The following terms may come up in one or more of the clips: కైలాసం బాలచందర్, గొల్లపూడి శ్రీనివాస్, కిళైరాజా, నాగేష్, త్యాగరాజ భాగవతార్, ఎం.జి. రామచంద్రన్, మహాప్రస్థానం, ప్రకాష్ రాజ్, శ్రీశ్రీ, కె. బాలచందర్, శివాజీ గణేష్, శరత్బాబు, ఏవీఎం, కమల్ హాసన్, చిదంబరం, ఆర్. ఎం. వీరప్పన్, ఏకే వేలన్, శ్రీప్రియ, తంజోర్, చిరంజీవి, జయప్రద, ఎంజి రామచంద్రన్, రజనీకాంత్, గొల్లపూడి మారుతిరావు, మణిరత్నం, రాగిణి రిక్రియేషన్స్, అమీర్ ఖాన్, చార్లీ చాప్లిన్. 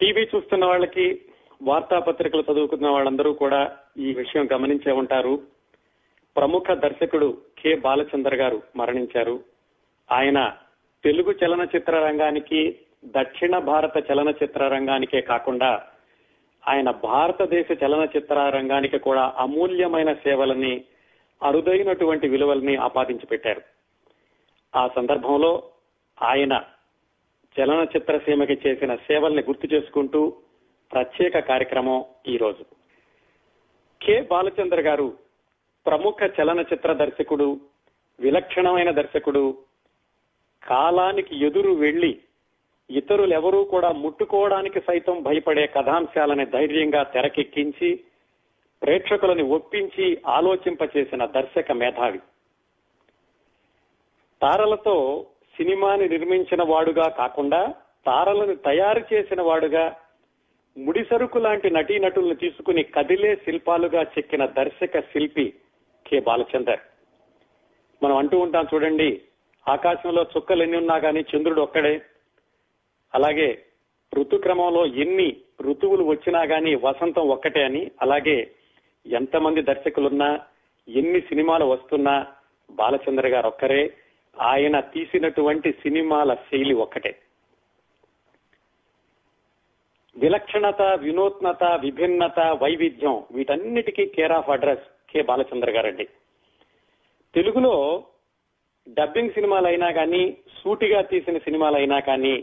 TV చూస్తున్న వాళ్ళకి, వార్తాపత్రికలు చదువుకున్న వాళ్ళందరూ కూడా ఈ విషయం గమనించే ఉంటారు. ప్రముఖ దర్శకుడు కె. బాలచందర్ గారు మరణించారు. ఆయన తెలుగు చలనచిత్ర రంగానికి, దక్షిణ భారత చలనచిత్ర రంగానికే కాకుండా ఆయన భారతదేశ చలనచిత్ర రంగానికి కూడా అమూల్యమైన సేవలని, అరుదైనటువంటి విలువల్ని ఆపాదించి పెట్టారు. ఆ సందర్భంలో ఆయన చలనచిత్ర సీమకి చేసిన సేవల్ని గుర్తు చేసుకుంటూ ప్రత్యేక కార్యక్రమం ఈరోజు. కె. బాలచందర్ గారు ప్రముఖ చలనచిత్ర దర్శకుడు, విలక్షణమైన దర్శకుడు, కాలానికి ఎదురు వెళ్లి ఇతరులెవరూ కూడా ముట్టుకోవడానికి సైతం భయపడే కథాంశాలని ధైర్యంగా తెరకెక్కించి ప్రేక్షకులని ఒప్పించి ఆలోచింపచేసిన దర్శక మేధావి. తారలతో సినిమాని నిర్మించిన వాడుగా కాకుండా తారలను తయారు చేసిన వాడుగా, ముడిసరుకు లాంటి నటీనటులను తీసుకుని కదిలే శిల్పాలుగా చెక్కిన దర్శక శిల్పి కె. బాలచందర్. మనం అంటూ ఉంటాం చూడండి, ఆకాశంలో చుక్కలు ఎన్ని ఉన్నా కానీ చంద్రుడు ఒక్కడే. అలాగే ఋతుక్రమంలో ఎన్ని ఋతువులు వచ్చినా కానీ వసంతం ఒక్కటే అని. అలాగే ఎంతమంది దర్శకులున్నా, ఎన్ని సినిమాలు వస్తున్నా బాలచందర్ గారు ఒక్కరే. ఆయన తీసినటువంటి సినిమాల శైలి ఒక్కటే. విలక్షణత, వినూత్నత, విభిన్నత, వైవిధ్యం, వీటన్నిటికీ care of address కె. బాలచందర్ గారండి. తెలుగులో డబ్బింగ్ సినిమాలైనా కానీ, సూటిగా తీసిన సినిమాలైనా కానీ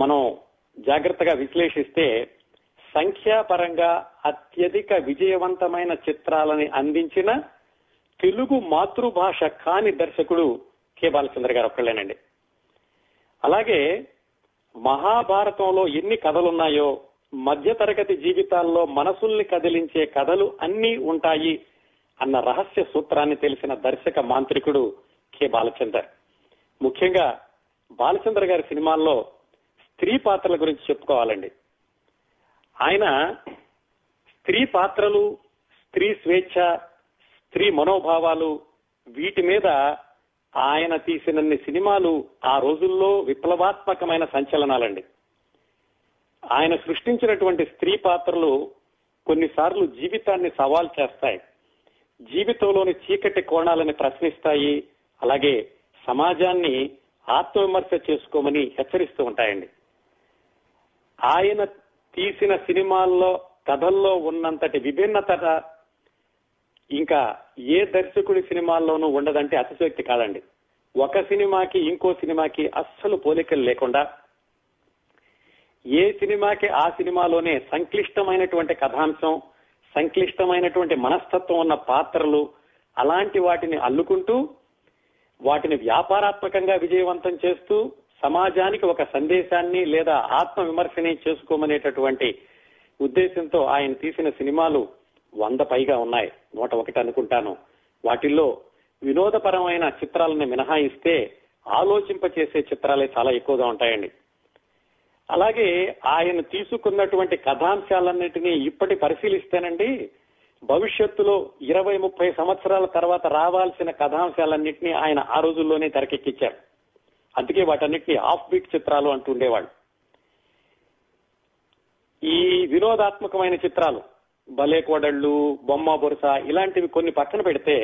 మనం జాగ్రత్తగా విశ్లేషిస్తే సంఖ్యాపరంగా అత్యధిక విజయవంతమైన చిత్రాలని అందించిన తెలుగు మాతృభాష కాని దర్శకుడు కె. బాలచందర్ గారు ఒక్కళ్ళేనండి. అలాగే మహాభారతంలో ఎన్ని కథలున్నాయో, మధ్యతరగతి జీవితాల్లో మనసుల్ని కదిలించే కథలు అన్నీ ఉంటాయి అన్న రహస్య సూత్రాన్ని తెలిసిన దర్శక మాంత్రికుడు కె. బాలచందర్. ముఖ్యంగా బాలచందర్ గారి సినిమాల్లో స్త్రీ పాత్రల గురించి చెప్పుకోవాలండి. ఆయన స్త్రీ పాత్రలు, స్త్రీ స్వేచ్ఛ, స్త్రీ మనోభావాలు, వీటి మీద ఆయన తీసినన్ని సినిమాలు ఆ రోజుల్లో విప్లవాత్మకమైన సంచలనాలండి. ఆయన సృష్టించినటువంటి స్త్రీ పాత్రలు కొన్నిసార్లు జీవితాన్ని సవాల్ చేస్తాయి, జీవితంలోని చీకటి కోణాలను ప్రశ్నిస్తాయి, అలాగే సమాజాన్ని ఆత్మవిమర్శ చేసుకోమని హెచ్చరిస్తూ ఉంటాయండి. ఆయన తీసిన సినిమాల్లో, కథల్లో ఉన్నంతటి విభిన్నత ఇంకా ఏ దర్శకుడి సినిమాల్లోనూ ఉండదంటే అతిశయోక్తి కాదండి. ఒక సినిమాకి ఇంకో సినిమాకి అస్సలు పోలికలు లేకుండా, ఏ సినిమాకి ఆ సినిమాలోనే సంక్లిష్టమైనటువంటి కథాంశం, సంక్లిష్టమైనటువంటి మనస్తత్వం ఉన్న పాత్రలు, అలాంటి వాటిని అల్లుకుంటూ వాటిని వ్యాపారాత్మకంగా విజయవంతం చేస్తూ సమాజానికి ఒక సందేశాన్ని లేదా ఆత్మ విమర్శని చేసుకోమనేటటువంటి ఉద్దేశంతో ఆయన తీసిన సినిమాలు 100 పైగా ఉన్నాయి, 101 అనుకుంటాను. వాటిల్లో వినోదపరమైన చిత్రాలను మినహాయిస్తే ఆలోచింపచేసే చిత్రాలే చాలా ఎక్కువగా ఉంటాయండి. అలాగే ఆయన తీసుకున్నటువంటి కథాంశాలన్నింటినీ ఇప్పటి పరిశీలిస్తేనండి, భవిష్యత్తులో 20-30 సంవత్సరాల తర్వాత రావాల్సిన కథాంశాలన్నింటినీ ఆయన ఆ రోజుల్లోనే తెరకెక్కించారు. అందుకే వాటన్నిటినీ ఆఫ్ బీట్ చిత్రాలు అంటుండేవాళ్ళు. ఈ వినోదాత్మకమైన చిత్రాలు, భలే కోడళ్ళు, బొమ్మ బొరుస, ఇలాంటివి కొన్ని పక్కన పెడితే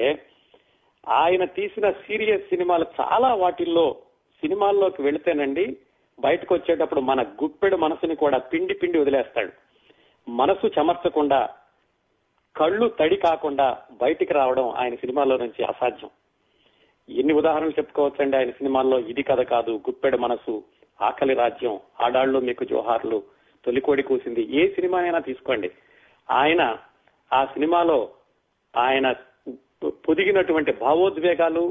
ఆయన తీసిన సీరియస్ సినిమాలు చాలా, వాటిల్లో సినిమాల్లోకి వెళితేనండి బయటకు వచ్చేటప్పుడు మన గుప్పెడు మనసుని కూడా పిండి పిండి వదిలేస్తాడు. మనసు చెమర్చకుండా, కళ్ళు తడి కాకుండా బయటికి రావడం ఆయన సినిమాల్లో నుంచి అసాధ్యం. ఎన్ని ఉదాహరణలు చెప్పుకోవచ్చండి ఆయన సినిమాల్లో. ఇది కథ కాదు, గుప్పెడు మనసు, ఆకలి రాజ్యం, ఆడాళ్ళు మీకు జోహార్లు, తొలికోడి కూసింది, ఏ సినిమానైనా తీసుకోండి, ఆయన ఆ సినిమాలో ఆయన పొదిగినటువంటి భావోద్వేగాలు,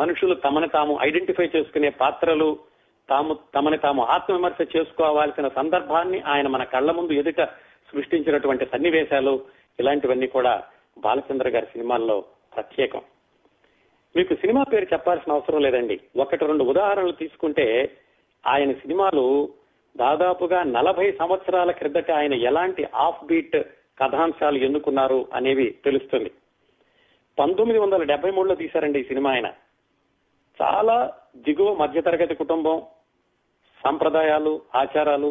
మనుషులు తమను తాము ఐడెంటిఫై చేసుకునే పాత్రలు, తమని తాము ఆత్మవిమర్శ చేసుకోవాల్సిన సందర్భాన్ని ఆయన మన కళ్ల ముందు ఎదుట సృష్టించినటువంటి సన్నివేశాలు, ఇలాంటివన్నీ కూడా బాలచంద్ర గారి సినిమాల్లో ప్రత్యేకం. మీకు సినిమా పేరు చెప్పాల్సిన అవసరం లేదండి. 1-2 ఉదాహరణలు తీసుకుంటే ఆయన సినిమాలు దాదాపుగా 40 సంవత్సరాల క్రిందట ఆయన ఎలాంటి ఆఫ్ బీట్ కథాంశాలు ఎన్నుకున్నారు అనేవి తెలుస్తుంది. 1973లో తీశారండి ఈ సినిమా. ఆయన చాలా దిగువ మధ్యతరగతి కుటుంబం, సంప్రదాయాలు, ఆచారాలు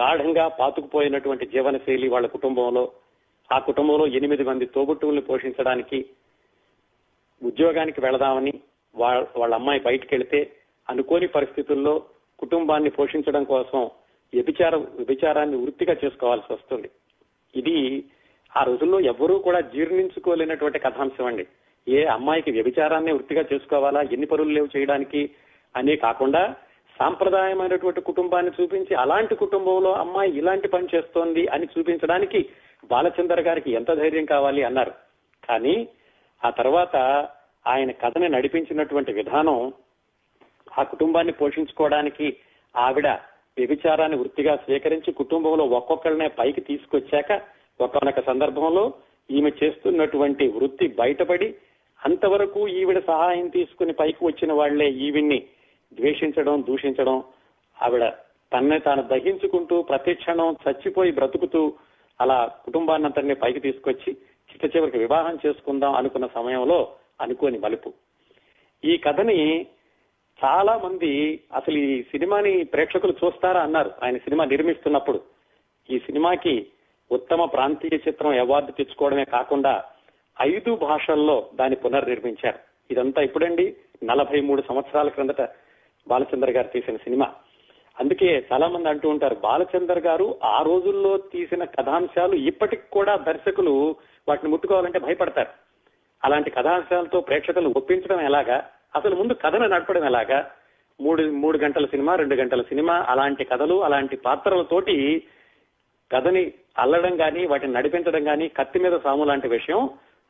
గాఢంగా పాతుకుపోయినటువంటి జీవనశైలి వాళ్ళ కుటుంబంలో. ఆ కుటుంబంలో 8 మంది తోబుట్టువుల్ని పోషించడానికి ఉద్యోగానికి వెళదామని వాళ్ళ అమ్మాయి బయటికి వెళితే అనుకోని పరిస్థితుల్లో కుటుంబాన్ని పోషించడం కోసం వ్యభిచారాన్ని వృత్తిగా చేసుకోవాల్సి వస్తుంది. ఇది ఆ రోజుల్లో ఎవరూ కూడా జీర్ణించుకోలేనటువంటి కథాంశం అండి. ఏ అమ్మాయికి వ్యభిచారాన్ని వృత్తిగా చేసుకోవాలా, ఎన్ని పనులు లేవు చేయడానికి అనే కాకుండా సాంప్రదాయమైనటువంటి కుటుంబాన్ని చూపించి అలాంటి కుటుంబంలో అమ్మాయి ఇలాంటి పని చేస్తోంది అని చూపించడానికి బాలచందర్ గారికి ఎంత ధైర్యం కావాలి అన్నారు. కానీ ఆ తర్వాత ఆయన కథని నడిపించినటువంటి విధానం, ఆ కుటుంబాన్ని పోషించుకోవడానికి ఆవిడ వ్యభిచారాన్ని వృత్తిగా స్వీకరించి కుటుంబంలో ఒక్కొక్కరినే పైకి తీసుకొచ్చాక ఒకనొక సందర్భంలో ఈమె చేస్తున్నటువంటి వృత్తి బయటపడి అంతవరకు ఈవిడ సహాయం తీసుకుని పైకి వచ్చిన వాళ్లే ఈవిడ్ని ద్వేషించడం, దూషించడం, ఆవిడ తన్నే తాను దహించుకుంటూ ప్రతిక్షణం చచ్చిపోయి బ్రతుకుతూ అలా కుటుంబాన్నంతటినీ పైకి తీసుకొచ్చి చిట్ట చివరికి వివాహం చేసుకుందాం అనుకున్న సమయంలో అనుకోని మలుపు. ఈ కథని చాలా మంది అసలు ఈ సినిమాని ప్రేక్షకులు చూస్తారా అన్నారు ఆయన సినిమా నిర్మిస్తున్నప్పుడు. ఈ సినిమాకి ఉత్తమ ప్రాంతీయ చిత్రం అవార్డు తెచ్చుకోవడమే కాకుండా 5 భాషల్లో దాన్ని పునర్నిర్మించారు. ఇదంతా ఇప్పుడండి 43 సంవత్సరాల క్రిందట బాలచందర్ గారు తీసిన సినిమా. అందుకే చాలా మంది అంటూ ఉంటారు, బాలచందర్ గారు ఆ రోజుల్లో తీసిన కథాంశాలు ఇప్పటికి కూడా దర్శకులు వాటిని ముట్టుకోవాలంటే భయపడతారు. అలాంటి కథాంశాలతో ప్రేక్షకులు ఒప్పించడం ఎలాగా, అసలు ముందు కథను నడపడం ఎలాగా? 3 గంటల సినిమా, 2 గంటల సినిమా, అలాంటి కథలు, అలాంటి పాత్రలతోటి కథని అల్లడం కానీ వాటిని నడిపించడం కానీ కత్తి మీద సాము లాంటి విషయం.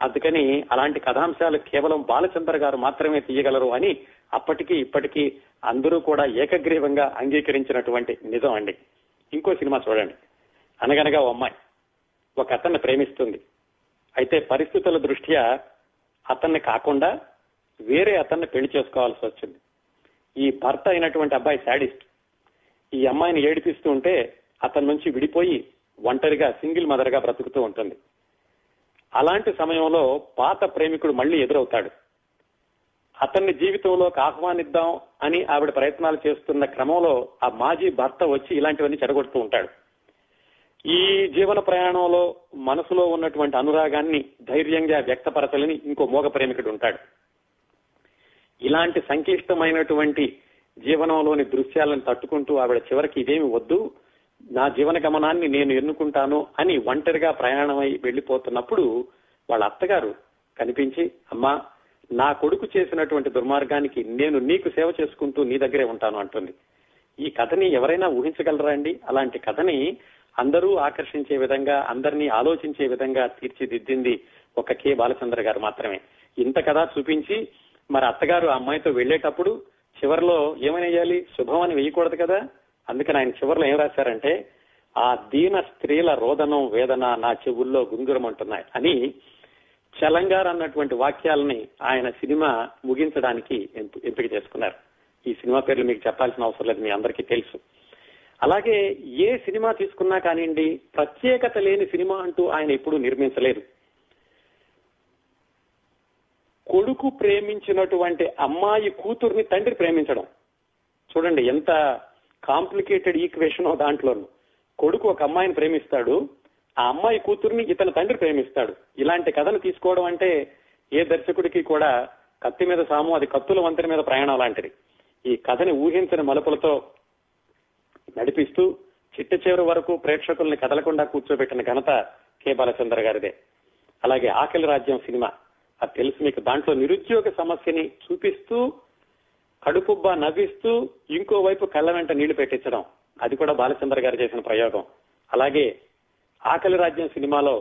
అందుకని అలాంటి కథాంశాలు కేవలం బాలచందర్ గారు మాత్రమే తీయగలరు అని అప్పటికి ఇప్పటికీ అందరూ కూడా ఏకగ్రీవంగా అంగీకరించినటువంటి నిజం అండి. ఇంకో సినిమా చూడండి. అనగనగా ఓ అమ్మాయి ఒక అతన్ని ప్రేమిస్తుంది. అయితే పరిస్థితుల దృష్ట్యా అతన్ని కాకుండా వేరే అతన్ని పెళ్లి చేసుకోవాల్సి వచ్చింది. ఈ భర్త అయినటువంటి అబ్బాయి శాడిస్ట్. ఈ అమ్మాయిని ఏడిపిస్తూ ఉంటే అతని నుంచి విడిపోయి ఒంటరిగా సింగిల్ మదర్ గా బ్రతుకుతూ ఉంటుంది. అలాంటి సమయంలో పాత ప్రేమికుడు మళ్లీ ఎదురవుతాడు. అతన్ని జీవితంలోకి ఆహ్వానిద్దాం అని ఆవిడ ప్రయత్నాలు చేస్తున్న క్రమంలో ఆ మాజీ భర్త వచ్చి ఇలాంటివన్నీ చెడగొడుతూ ఉంటాడు. ఈ జీవన ప్రయాణంలో మనసులో ఉన్నటువంటి అనురాగాన్ని ధైర్యంగా వ్యక్తపరచలేని ఇంకో మోగ ప్రేమికుడు ఉంటాడు. ఇలాంటి సంక్లిష్టమైనటువంటి జీవనంలోని దృశ్యాలను తట్టుకుంటూ ఆవిడ చివరికి ఇదేమి వద్దు, నా జీవన గమనాన్ని నేను ఎన్నుకుంటాను అని ఒంటరిగా ప్రయాణమై వెళ్లిపోతున్నప్పుడు వాళ్ళ అత్తగారు కనిపించి, అమ్మా, నా కొడుకు చేసినటువంటి దుర్మార్గానికి నేను నీకు సేవ చేసుకుంటూ నీ దగ్గరే ఉంటాను అంటుంది. ఈ కథని ఎవరైనా ఊహించగలరా అండి? అలాంటి కథని అందరూ ఆకర్షించే విధంగా, అందరినీ ఆలోచించే విధంగా తీర్చిదిద్దింది ఒక కె. బాలచందర్ గారు మాత్రమే. ఇంత కథ చూపించి మరి అత్తగారు ఆ అమ్మాయితో వెళ్లేటప్పుడు చివరిలో ఏమనేయాలి, శుభం అని వేయకూడదు కదా. అందుకని ఆయన చివరిలో ఏం రాశారంటే, ఆ దీన స్త్రీల రోదనం వేదన నా చెవుల్లో గుంగురం అంటున్నాయి అని చలంగార్ అన్నటువంటి వాక్యాలని ఆయన సినిమా ముగించడానికి ఎంపిక చేసుకున్నారు. ఈ సినిమా పేర్లు మీకు చెప్పాల్సిన అవసరం లేదు, మీ అందరికీ తెలుసు. అలాగే ఏ సినిమా తీసుకున్నా కానివ్వండి, ప్రత్యేకత లేని సినిమా అంటూ ఆయన ఎప్పుడూ నిర్మించలేదు. కొడుకు ప్రేమించినటువంటి అమ్మాయి కూతుర్ని తండ్రి ప్రేమించడం చూడండి, ఎంత కాంప్లికేటెడ్ ఈక్వేషన్ దాంట్లోనూ. కొడుకు ఒక అమ్మాయిని ప్రేమిస్తాడు, ఆ అమ్మాయి కూతుర్ని ఇతని తండ్రి ప్రేమిస్తాడు. ఇలాంటి కథను తీసుకోవడం అంటే ఏ దర్శకుడికి కూడా కత్తి మీద సాము, అది కత్తుల వంతెన మీద ప్రయాణం లాంటిది. ఈ కథని ఊహించని మలుపులతో నడిపిస్తూ చిట్ట చివరి వరకు ప్రేక్షకుల్ని కదలకుండా కూర్చోబెట్టిన ఘనత కె. బాలచందర్ గారిదే. అలాగే ఆకలి రాజ్యం సినిమా, అది తెలుసు మీకు. దాంట్లో నిరుద్యోగ సమస్యని చూపిస్తూ కడుపుబ్బా నవ్విస్తూ ఇంకోవైపు కళ్ళ వెంట నీళ్లు పెట్టించడం, అది కూడా బాలచందర్ గారు చేసిన ప్రయోగం. అలాగే ఆకలి రాజ్యం సినిమాలో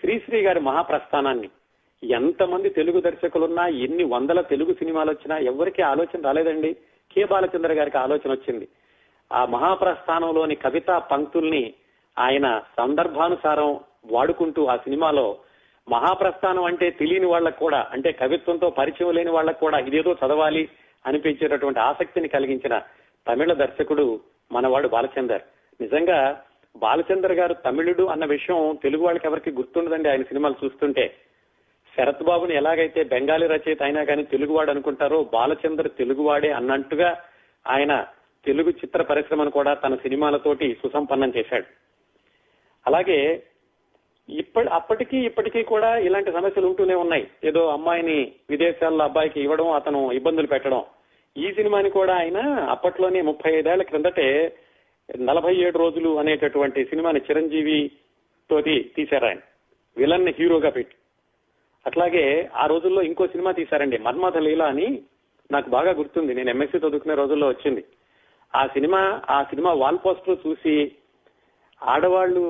శ్రీశ్రీ గారి మహాప్రస్థానాన్ని ఎంతమంది తెలుగు దర్శకులున్నా, ఎన్ని వందల తెలుగు సినిమాలు వచ్చినా ఎవరికీ ఆలోచన రాలేదండి. కె. బాలచందర్ గారికి ఆలోచన వచ్చింది. ఆ మహాప్రస్థానంలోని కవితా పంక్తుల్ని ఆయన సందర్భానుసారం వాడుకుంటూ ఆ సినిమాలో మహాప్రస్థానం అంటే తెలియని వాళ్ళకు కూడా, అంటే కవిత్వంతో పరిచయం లేని వాళ్ళకు కూడా ఇదేదో చదవాలి అనిపించేటటువంటి ఆసక్తిని కలిగించిన తమిళ దర్శకుడు మనవాడు బాలచందర్. నిజంగా బాలచందర్ గారు తమిళుడు అన్న విషయం తెలుగు వాళ్ళకి ఎవరికి గుర్తుండదండి. ఆయన సినిమాలు చూస్తుంటే శరత్బాబుని ఎలాగైతే బెంగాలీ రచయిత అయినా కానీ తెలుగువాడు అనుకుంటారో, బాలచందర్ తెలుగువాడే అన్నట్టుగా ఆయన తెలుగు చిత్ర పరిశ్రమను కూడా తన సినిమాలతోటి సుసంపన్నం చేశాడు. అలాగే అప్పటికీ ఇప్పటికీ కూడా ఇలాంటి సమస్యలు ఉంటూనే ఉన్నాయి. ఏదో అమ్మాయిని విదేశాల్లో అబ్బాయికి ఇవ్వడం, అతను ఇబ్బందులు పెట్టడం. ఈ సినిమాని కూడా ఆయన అప్పట్లోనే 35 ఏళ్ల క్రిందటే 47 రోజులు అనేటటువంటి సినిమాని చిరంజీవి తోటి తీశారు. ఆయన విలన్ హీరోగా పెట్టి. అట్లాగే ఆ రోజుల్లో ఇంకో సినిమా తీశారండి, మన్మథ లీలా అని. నాకు బాగా గుర్తుంది, నేను ఎంఎస్సీ చదువుకునే రోజుల్లో వచ్చింది ఆ సినిమా. ఆ సినిమా వాల్ పోస్టర్ చూసి ఆడవాళ్లు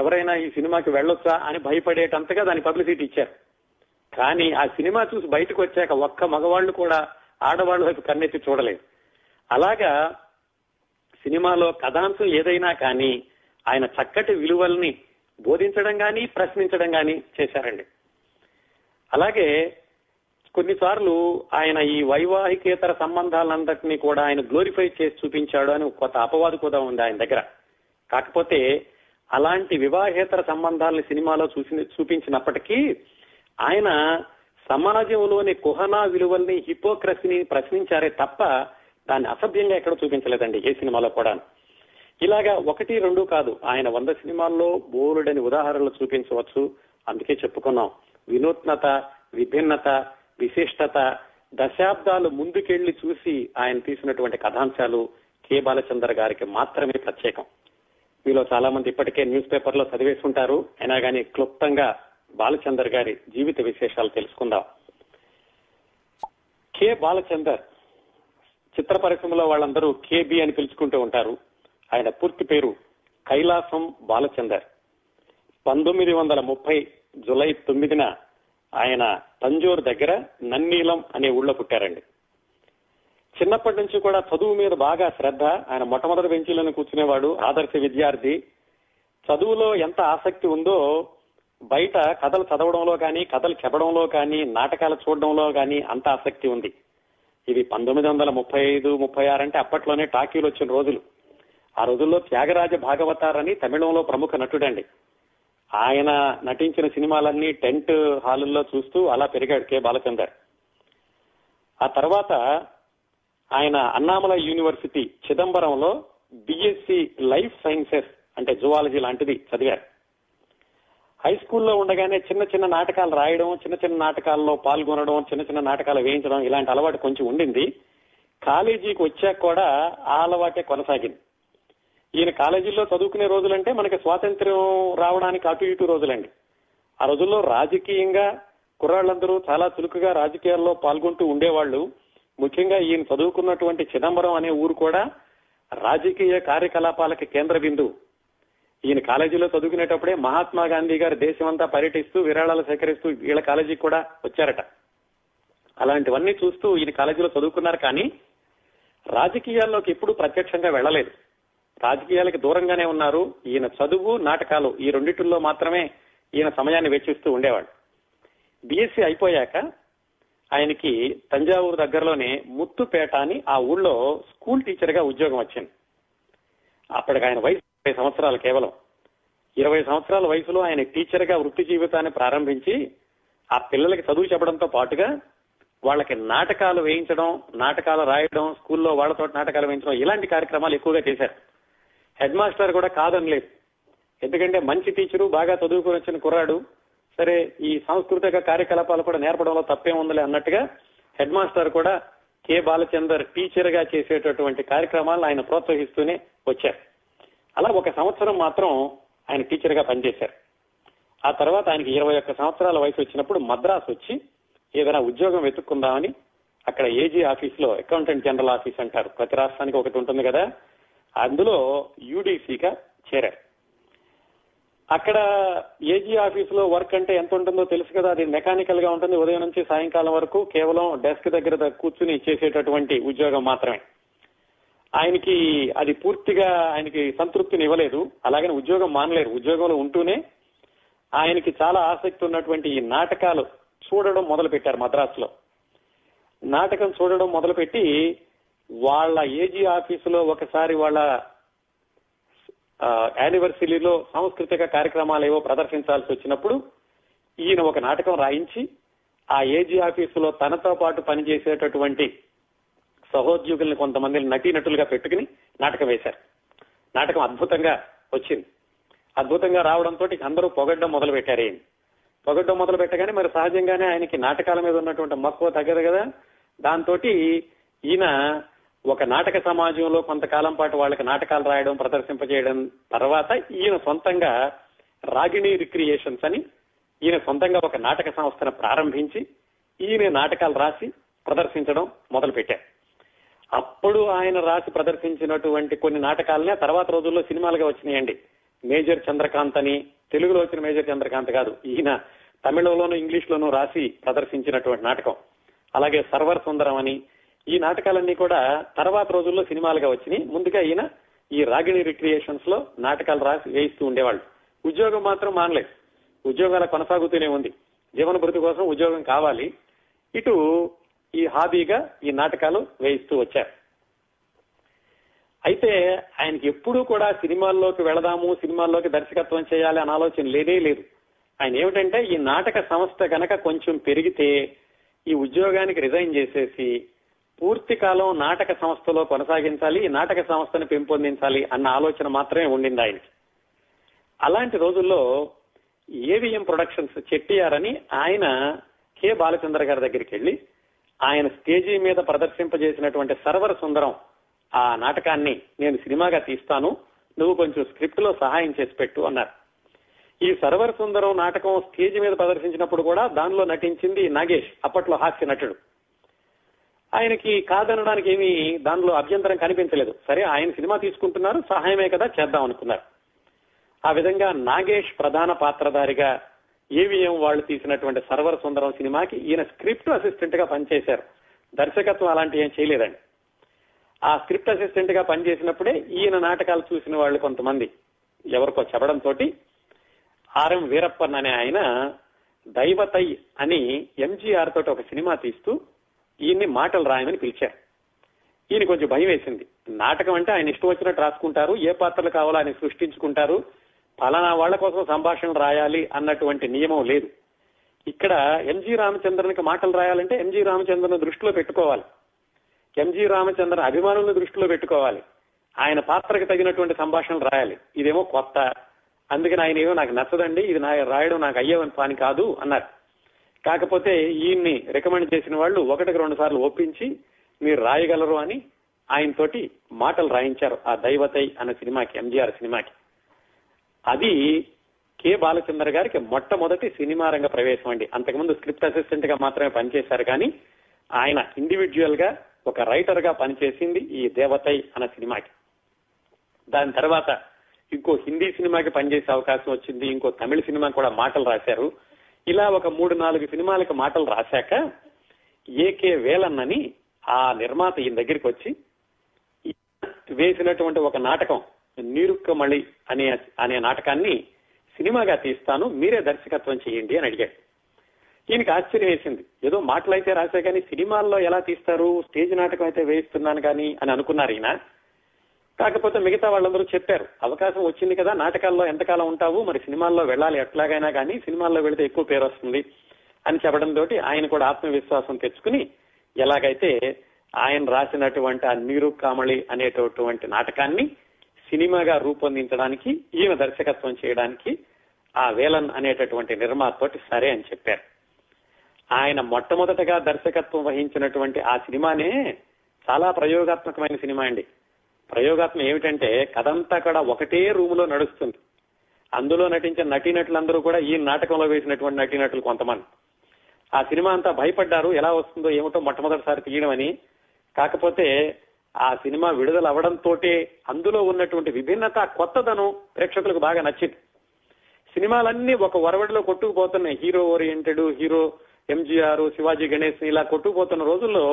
ఎవరైనా ఈ సినిమాకి వెళ్ళొచ్చా అని భయపడేటంతగా దాని పబ్లిసిటీ ఇచ్చారు. కానీ ఆ సినిమా చూసి బయటకు వచ్చాక ఒక్క మగవాళ్ళు కూడా ఆడవాళ్ళ వైపు కన్నెత్తి చూడలేదు. అలాగా సినిమాలో కథాంశం ఏదైనా కానీ ఆయన చక్కటి విలువల్ని బోధించడం కానీ ప్రశ్నించడం కానీ చేశారండి. అలాగే కొన్నిసార్లు ఆయన ఈ వైవాహికేతర సంబంధాలందరినీ కూడా ఆయన గ్లోరిఫై చేసి చూపించాడు అని కొత్త అపవాదు కూడా ఉంది ఆయన దగ్గర. కాకపోతే అలాంటి వివాహేతర సంబంధాలని సినిమాలో చూపించినప్పటికీ ఆయన సమాజంలోని కుహనా విలువల్ని, హిపోక్రసీని ప్రశ్నించారే తప్ప దాన్ని అసభ్యంగా ఎక్కడ చూపించలేదండి ఏ సినిమాలో కూడా. ఇలాగా 1-2 కాదు, ఆయన 100 సినిమాల్లో బోలుడని ఉదాహరణలు చూపించవచ్చు. అందుకే చెప్పుకున్నాం, వినూత్నత, విభిన్నత, విశిష్టత, దశాబ్దాలు ముందుకెళ్లి చూసి ఆయన తీసినటువంటి కథాంశాలు కె. బాలచందర్ గారికి మాత్రమే ప్రత్యేకం. మీలో చాలా మంది ఇప్పటికే న్యూస్ పేపర్ లో చదివేసుంటారు, అయినా కానీ క్లుప్తంగా బాలచందర్ గారి జీవిత విశేషాలు తెలుసుకుందాం. కె. బాలచందర్ చిత్ర పరిశ్రమలో వాళ్ళందరూ కేబి అని పిలుచుకుంటూ ఉంటారు. ఆయన పూర్తి పేరు కైలాసం బాలచందర్. 1930 జూలై 9న ఆయన తంజోర్ దగ్గర నన్నీలం అనే ఊళ్ళో పుట్టారండి. చిన్నప్పటి నుంచి కూడా చదువు మీద బాగా శ్రద్ధ. ఆయన మొట్టమొదటి బెంచీలను కూర్చునేవాడు, ఆదర్శ విద్యార్థి. చదువులో ఎంత ఆసక్తి ఉందో బయట కథలు చదవడంలో కానీ, కథలు చెప్పడంలో కానీ, నాటకాలు చూడడంలో కానీ అంత ఆసక్తి ఉంది. ఇది 1935-36 అంటే అప్పట్లోనే టాకీలు వచ్చిన రోజులు. ఆ రోజుల్లో త్యాగరాజ భాగవతార్ అని తమిళంలో ప్రముఖ నటుడండి. ఆయన నటించిన సినిమాలన్నీ టెంట్ హాలుల్లో చూస్తూ అలా పెరిగాడు కె. బాలచందర్. ఆ తర్వాత ఆయన అన్నామల యూనివర్సిటీ చిదంబరంలో బిఎస్సి లైఫ్ సైన్సెస్ అంటే జువాలజీ లాంటిది చదివారు. హై స్కూల్లో ఉండగానే చిన్న చిన్న నాటకాలు రాయడం, చిన్న చిన్న నాటకాల్లో పాల్గొనడం, చిన్న చిన్న నాటకాలు వేయించడం, ఇలాంటి అలవాటు కొంచెం ఉండింది. కాలేజీకి వచ్చాక కూడా ఆ అలవాటే కొనసాగింది. ఈయన కాలేజీల్లో చదువుకునే రోజులంటే మనకి స్వాతంత్ర్యం రావడానికి అటు ఇటు రోజులండి. ఆ రోజుల్లో రాజకీయంగా కుర్రాళ్ళందరూ చాలా చురుకుగా రాజకీయాల్లో పాల్గొంటూ ఉండేవాళ్ళు. ముఖ్యంగా ఈయన చదువుకున్నటువంటి చిదంబరం అనే ఊరు కూడా రాజకీయ కార్యకలాపాలకి కేంద్ర బిందువు. ఈయన కాలేజీలో చదువుకునేటప్పుడే మహాత్మా గాంధీ గారు దేశమంతా పర్యటిస్తూ విరాళాలు సేకరిస్తూ వీళ్ళ కాలేజీకి కూడా వచ్చారట. అలాంటివన్నీ చూస్తూ ఈయన కాలేజీలో చదువుకున్నారు. కానీ రాజకీయాల్లోకి ఎప్పుడూ ప్రత్యక్షంగా వెళ్ళలేదు, రాజకీయాలకు దూరంగానే ఉన్నారు. ఈయన చదువు, నాటకాలు, ఈ రెండిటిల్లో మాత్రమే ఈయన సమయాన్ని వెచ్చిస్తూ ఉండేవాడు. బిఎస్సీ అయిపోయాక ఆయనకి తంజావూరు దగ్గరలోనే ముత్తుపేట అని ఆ ఊళ్ళో స్కూల్ టీచర్ గా ఉద్యోగం వచ్చింది. అప్పటికి ఆయన వయసు 20 సంవత్సరాలు. కేవలం 20 సంవత్సరాల వయసులో ఆయన టీచర్ గా వృత్తి జీవితాన్ని ప్రారంభించి ఆ పిల్లలకి చదువు చెప్పడంతో పాటుగా వాళ్ళకి నాటకాలు వేయించడం, నాటకాలు రాయడం, స్కూల్లో వాళ్ళతో నాటకాలు వేయించడం, ఇలాంటి కార్యక్రమాలు ఎక్కువగా చేశారు. హెడ్ మాస్టర్ కూడా కాదనలేదు, ఎందుకంటే మంచి టీచరు, బాగా చదువుకుని వచ్చిన కుర్రాడు, సరే ఈ సాంస్కృతిక కార్యకలాపాలు కూడా నేర్పడంలో తప్పేముందలే అన్నట్టుగా హెడ్ మాస్టర్ కూడా కె. బాలచందర్ టీచర్ గా చేసేటటువంటి కార్యక్రమాలను ఆయన ప్రోత్సహిస్తూనే వచ్చారు. అలా 1 సంవత్సరం మాత్రం ఆయన టీచర్ గా పనిచేశారు. ఆ తర్వాత ఆయనకి 21 సంవత్సరాల వయసు వచ్చినప్పుడు మద్రాసు వచ్చి ఏదైనా ఉద్యోగం వెతుక్కుందామని అక్కడ ఏజీ ఆఫీస్ లో, అకౌంటెంట్ జనరల్ ఆఫీస్ అంటారు, ప్రతి రాష్ట్రానికి ఒకటి ఉంటుంది కదా, అందులో యూడీసీగా చేరారు. అక్కడ ఏజీ ఆఫీస్ లో వర్క్ అంటే ఎంత ఉంటుందో తెలుసు కదా, అది మెకానికల్ గా ఉంటుంది. ఉదయం నుంచి సాయంకాలం వరకు కేవలం డెస్క్ దగ్గర కూర్చుని చేసేటటువంటి ఉద్యోగం మాత్రమే. ఆయనకి అది పూర్తిగా ఆయనకి సంతృప్తిని ఇవ్వలేదు. అలాగని ఉద్యోగం మానలేరు. ఉద్యోగంలో ఉంటూనే ఆయనకి చాలా ఆసక్తి ఉన్నటువంటి ఈ నాటకాలు చూడడం మొదలు పెట్టారు. మద్రాసులో నాటకం చూడడం మొదలుపెట్టి వాళ్ళ ఏజీ ఆఫీసులో ఒకసారి వాళ్ళ యానివర్సరీలో సాంస్కృతిక కార్యక్రమాలు ఏవో ప్రదర్శించాల్సి వచ్చినప్పుడు ఈయన ఒక నాటకం రాయించి ఆ ఏజీ ఆఫీసులో తనతో పాటు పనిచేసేటటువంటి సహోద్యోగుల్ని కొంతమందిని నటీనటులుగా పెట్టుకుని నాటకం వేశారు. నాటకం అద్భుతంగా వచ్చింది. అద్భుతంగా రావడంతో అందరూ పొగడ్డం మొదలు పెట్టారు. పొగడ్డం మొదలు పెట్టగానే మరి సహజంగానే ఆయనకి నాటకాల మీద ఉన్నటువంటి మక్కువ తగ్గదు కదా. దాంతో ఈయన ఒక నాటక సమాజంలో కొంతకాలం పాటు వాళ్ళకి నాటకాలు రాయడం, ప్రదర్శింపజేయడం. తర్వాత ఈయన సొంతంగా రాగిణి రిక్రియేషన్స్ అని ఈయన సొంతంగా ఒక నాటక సంస్థను ప్రారంభించి ఈయన నాటకాలు రాసి ప్రదర్శించడం మొదలు పెట్టారు. అప్పుడు ఆయన రాసి ప్రదర్శించినటువంటి కొన్ని నాటకాలనే తర్వాత రోజుల్లో సినిమాలుగా వచ్చినాయండి. మేజర్ చంద్రకాంత్ అని, తెలుగులో వచ్చిన మేజర్ చంద్రకాంత్ కాదు, ఈయన తమిళంలోనూ ఇంగ్లీష్ లోనూ రాసి ప్రదర్శించినటువంటి నాటకం. అలాగే సర్వర్ సుందరం అని, ఈ నాటకాలన్నీ కూడా తర్వాత రోజుల్లో సినిమాలుగా వచ్చినాయి. ముందుగా ఈయన ఈ రాగిణి రిక్రియేషన్స్ లో నాటకాలు రాసి వేయిస్తూ ఉండేవాళ్ళు. ఉద్యోగం మాత్రం మానలేదు, ఉద్యోగాల కొనసాగుతూనే ఉంది. జీవన భృతి కోసం ఉద్యోగం కావాలి, ఇటు ఈ హాబీగా ఈ నాటకాలు వేయిస్తూ వచ్చారు. అయితే ఆయనకి ఎప్పుడూ కూడా సినిమాల్లోకి వెళదాము, సినిమాల్లోకి దర్శకత్వం చేయాలి అనే ఆలోచన లేదే లేదు. ఆయన ఏమిటంటే ఈ నాటక సంస్థ కనుక కొంచెం పెరిగితే ఈ ఉద్యోగానికి రిజైన్ చేసేసి పూర్తి కాలం నాటక సంస్థలో కొనసాగించాలి, ఈ నాటక సంస్థను పెంపొందించాలి అన్న ఆలోచన మాత్రమే ఉండింది ఆయనకి. అలాంటి రోజుల్లో ఏవీఎం ప్రొడక్షన్స్ చెట్టిఆర్ అని ఆయన కె. బాలచందర్ గారి దగ్గరికి వెళ్ళి ఆయన స్టేజీ మీద ప్రదర్శింపజేసినటువంటి సర్వర సుందరం ఆ నాటకాన్ని నేను సినిమాగా తీస్తాను, నువ్వు కొంచెం స్క్రిప్ట్ లో సహాయం చేసి పెట్టు అన్నారు. ఈ సర్వర సుందరం నాటకం స్టేజీ మీద ప్రదర్శించినప్పుడు కూడా దానిలో నటించింది నాగేష్, అప్పట్లో హాస్య నటుడు. ఆయనకి కాదనడానికి ఏమీ దానిలో అభ్యంతరం కనిపించలేదు. సరే ఆయన సినిమా తీసుకుంటున్నారు, సహాయమే కదా చేద్దాం అనుకున్నారు. ఆ విధంగా నాగేష్ ప్రధాన పాత్రధారిగా ఏవిఎం వాళ్ళు తీసినటువంటి సర్వర సుందరం సినిమాకి ఈయన స్క్రిప్ట్ అసిస్టెంట్ గా పనిచేశారు. దర్శకత్వం అలాంటివి ఏం చేయలేదండి. ఆ స్క్రిప్ట్ అసిస్టెంట్ గా పనిచేసినప్పుడే ఈయన నాటకాలు చూసిన వాళ్ళు కొంతమంది ఎవరికో చెప్పడంతో ఆర్ఎం వీరప్పన్ అనే ఆయన దైవతై అని ఎంజీఆర్ తోటి ఒక సినిమా తీస్తూ ఈయన్ని మాటలు రాయమని పిలిచారు. ఈయన కొంచెం భయం వేసింది. నాటకం అంటే ఆయన ఇష్టం వచ్చినట్టు రాసుకుంటారు, ఏ పాత్రలు కావాలో ఆయన సృష్టించుకుంటారు, ఫలానా వాళ్ల కోసం సంభాషణ రాయాలి అన్నటువంటి నియమం లేదు. ఇక్కడ ఎంజి రామచంద్రన్కి మాటలు రాయాలంటే ఎంజి రామచంద్రన్ దృష్టిలో పెట్టుకోవాలి, ఎంజి రామచంద్రన్ అభిమానులను దృష్టిలో పెట్టుకోవాలి, ఆయన పాత్రకు తగినటువంటి సంభాషణలు రాయాలి. ఇదేమో కొత్త, అందుకని ఆయన ఏమో నాకు నచ్చదండి, ఇది నా రాయడం నాకు అయ్యేవని పని కాదు అన్నారు. కాకపోతే ఈయన్ని రికమెండ్ చేసిన వాళ్ళు ఒకటికి 2 సార్లు ఒప్పించి మీరు రాయగలరు అని ఆయనతోటి మాటలు రాయించారు ఆ దైవతై అనే సినిమాకి, ఎంజీఆర్ సినిమాకి. అది కె. బాలచందర్ గారికి మొట్టమొదటి సినిమా రంగ ప్రవేశం అండి. అంతకుముందు స్క్రిప్ట్ అసిస్టెంట్ గా మాత్రమే పనిచేశారు, కానీ ఆయన ఇండివిజువల్ గా ఒక రైటర్ గా పనిచేసింది ఈ దేవతై అనే సినిమాకి. దాని తర్వాత ఇంకో హిందీ సినిమాకి పనిచేసే అవకాశం వచ్చింది, ఇంకో తమిళ సినిమా కూడా మాటలు రాశారు. ఇలా ఒక 3-4 సినిమాలకు మాటలు రాశాక ఏకే వేలన్నని ఆ నిర్మాత ఈయన దగ్గరికి వచ్చి వేసినటువంటి ఒక నాటకం నీరుక్కమళి అనే నాటకాన్ని సినిమాగా తీస్తాను, మీరే దర్శకత్వం చేయండి అని అడిగాడు. ఈయనకి ఆశ్చర్యం వేసింది. ఏదో మాటలు అయితే రాశా కానీ సినిమాల్లో ఎలా తీస్తారు, స్టేజ్ నాటకం అయితే వేయిస్తున్నాను కానీ అని అనుకున్నారు ఈయన. కాకపోతే మిగతా వాళ్ళందరూ చెప్పారు, అవకాశం వచ్చింది కదా, నాటకాల్లో ఎంతకాలం ఉంటావు, మరి సినిమాల్లో వెళ్ళాలి ఎట్లాగైనా కానీ, సినిమాల్లో వెళితే ఎక్కువ పేరు వస్తుంది అని చెప్పడంతో ఆయన కూడా ఆత్మవిశ్వాసం తెచ్చుకుని ఎలాగైతే ఆయన రాసినటువంటి ఆ నీరుక్కమళి అనేటటువంటి నాటకాన్ని సినిమాగా రూపొందించడానికి ఈయన దర్శకత్వం చేయడానికి ఆ వేలన్ అనేటటువంటి నిర్మాతతోటి సరే అని చెప్పారు. ఆయన మొట్టమొదటగా దర్శకత్వం వహించినటువంటి ఆ సినిమానే చాలా ప్రయోగాత్మకమైన సినిమా అండి. ప్రయోగాత్మకం ఏమిటంటే కథంతా కూడా ఒకటే రూమ్ లో నడుస్తుంది. అందులో నటించిన నటీనటులందరూ కూడా ఈ నాటకంలో వేసినటువంటి నటీనటులు కొంతమంది. ఆ సినిమా అంతా భయపడ్డారు, ఎలా వస్తుందో ఏమిటో మొట్టమొదటిసారి తీయడం అని. కాకపోతే ఆ సినిమా విడుదల అవడంతో అందులో ఉన్నటువంటి విభిన్నత, కొత్తదనం ప్రేక్షకులకు బాగా నచ్చింది. సినిమాలన్నీ ఒక వరవడిలో కొట్టుకుపోతున్నాయి, hero oriented, hero MGR, శివాజీ గణేష్ ఇలా కొట్టుకుపోతున్న రోజుల్లో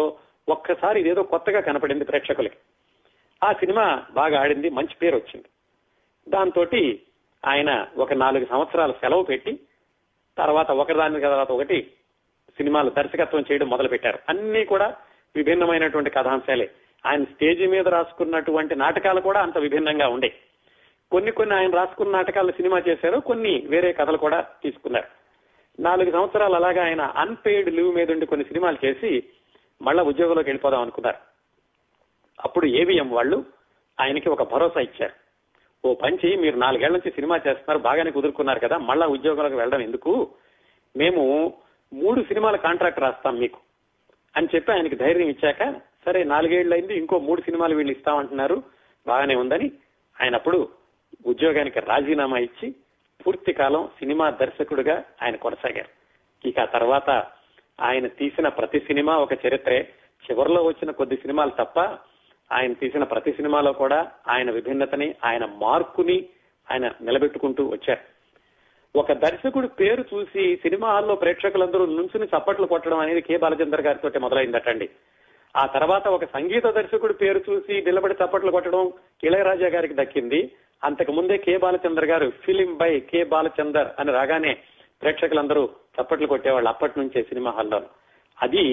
ఒక్కసారి ఇదేదో కొత్తగా కనపడింది ప్రేక్షకులకి. ఆ సినిమా బాగా ఆడింది, మంచి పేరు వచ్చింది. దాంతో ఆయన ఒక 4 సంవత్సరాలు సెలవు పెట్టి తర్వాత ఒకదాని తర్వాత ఒకటి సినిమాలు దర్శకత్వం చేయడం మొదలు పెట్టారు. అన్ని కూడా విభిన్నమైనటువంటి కథాంశాలే. ఆయన స్టేజీ మీద రాసుకున్నటువంటి నాటకాలు కూడా అంత విభిన్నంగా ఉండే. కొన్ని ఆయన రాసుకున్న నాటకాలను సినిమా చేశారు, కొన్ని వేరే కథలు కూడా తీసుకున్నారు. 4 సంవత్సరాలు అలాగా ఆయన అన్పెయిడ్ లీవ్ మీద ఉండి కొన్ని సినిమాలు చేసి మళ్ళా ఉద్యోగంలోకి వెళ్ళిపోదాం అనుకున్నారు. అప్పుడు ఏవిఎం వాళ్ళు ఆయనకి ఒక భరోసా ఇచ్చారు. ఓ పంచి, మీరు 4 ఏళ్ల నుంచి సినిమా చేస్తున్నారు, బాగానే కుదురుకున్నారు కదా, మళ్ళా ఉద్యోగాలకు వెళ్ళడం ఎందుకు, మేము 3 సినిమాల కాంట్రాక్ట్ రాస్తాం మీకు అని చెప్పి ఆయనకి ధైర్యం ఇచ్చాక, సరే 4 ఏళ్లైంది, ఇంకో 3 సినిమాలు వీళ్ళు ఇస్తామంటున్నారు, బాగానే ఉందని ఆయన అప్పుడు ఉద్యోగానికి రాజీనామా ఇచ్చి పూర్తి కాలం సినిమా దర్శకుడిగా ఆయన కొనసాగారు. ఇక ఆ తర్వాత ఆయన తీసిన ప్రతి సినిమా ఒక చరిత్రే. చివరిలో వచ్చిన కొద్ది సినిమాలు తప్ప ఆయన తీసిన ప్రతి సినిమాలో కూడా ఆయన విభిన్నతని, ఆయన మార్కుని ఆయన నిలబెట్టుకుంటూ వచ్చారు. ఒక దర్శకుడు పేరు చూసి సినిమా హాల్లో ప్రేక్షకులందరూ నుంచుని చప్పట్లు కొట్టడం అనేది కె. బాలచందర్ గారితో మొదలైందటండి. ఆ తర్వాత ఒక సంగీత దర్శకుడు పేరు చూసి నిలబడి చప్పట్లు కొట్టడం కిళైరాజా గారికి దక్కింది. అంతకు ముందే కె. బాలచందర్ గారు ఫిలిం బై కె. బాలచందర్ అని రాగానే ప్రేక్షకులందరూ చప్పట్లు కొట్టేవాళ్ళు అప్పటి నుంచే సినిమా హాల్లో. అది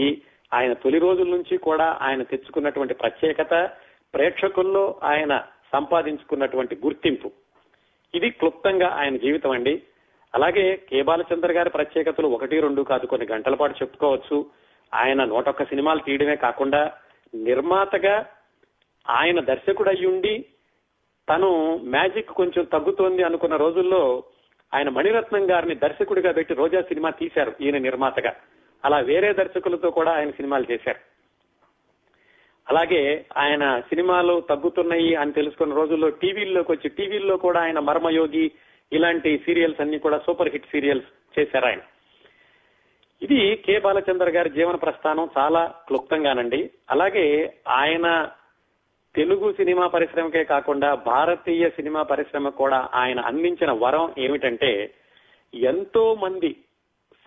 ఆయన తొలి రోజుల నుంచి కూడా ఆయన తెచ్చుకున్నటువంటి ప్రత్యేకత, ప్రేక్షకుల్లో ఆయన సంపాదించుకున్నటువంటి గుర్తింపు. ఇది క్లుప్తంగా ఆయన జీవితం అండి. అలాగే కె. బాలచందర్ గారి ప్రత్యేకతలు 1-2 కాదు, కొన్ని గంటల పాటు చెప్పుకోవచ్చు. ఆయన 101 సినిమాలు తీయడమే కాకుండా నిర్మాతగా ఆయన దర్శకుడయ్యుండి తను మ్యాజిక్ కొంచెం తగ్గుతోంది అనుకున్న రోజుల్లో ఆయన మణిరత్నం గారిని దర్శకుడిగా పెట్టి రోజా సినిమా తీశారు ఈయన నిర్మాతగా. అలా వేరే దర్శకులతో కూడా ఆయన సినిమాలు చేశారు. అలాగే ఆయన సినిమాలు తగ్గుతున్నాయి అని తెలుసుకున్న రోజుల్లో టీవీల్లోకి వచ్చి టీవీల్లో కూడా ఆయన మర్మయోగి ఇలాంటి సీరియల్స్ అన్ని కూడా సూపర్ హిట్ సీరియల్స్ చేశారు ఆయన. ఇది కె. బాలచందర్ గారి జీవన ప్రస్థానం చాలా క్లుప్తంగానండి. అలాగే ఆయన తెలుగు సినిమా పరిశ్రమకే కాకుండా భారతీయ సినిమా పరిశ్రమ కూడా ఆయన అందించిన వరం ఏమిటంటే ఎంతో మంది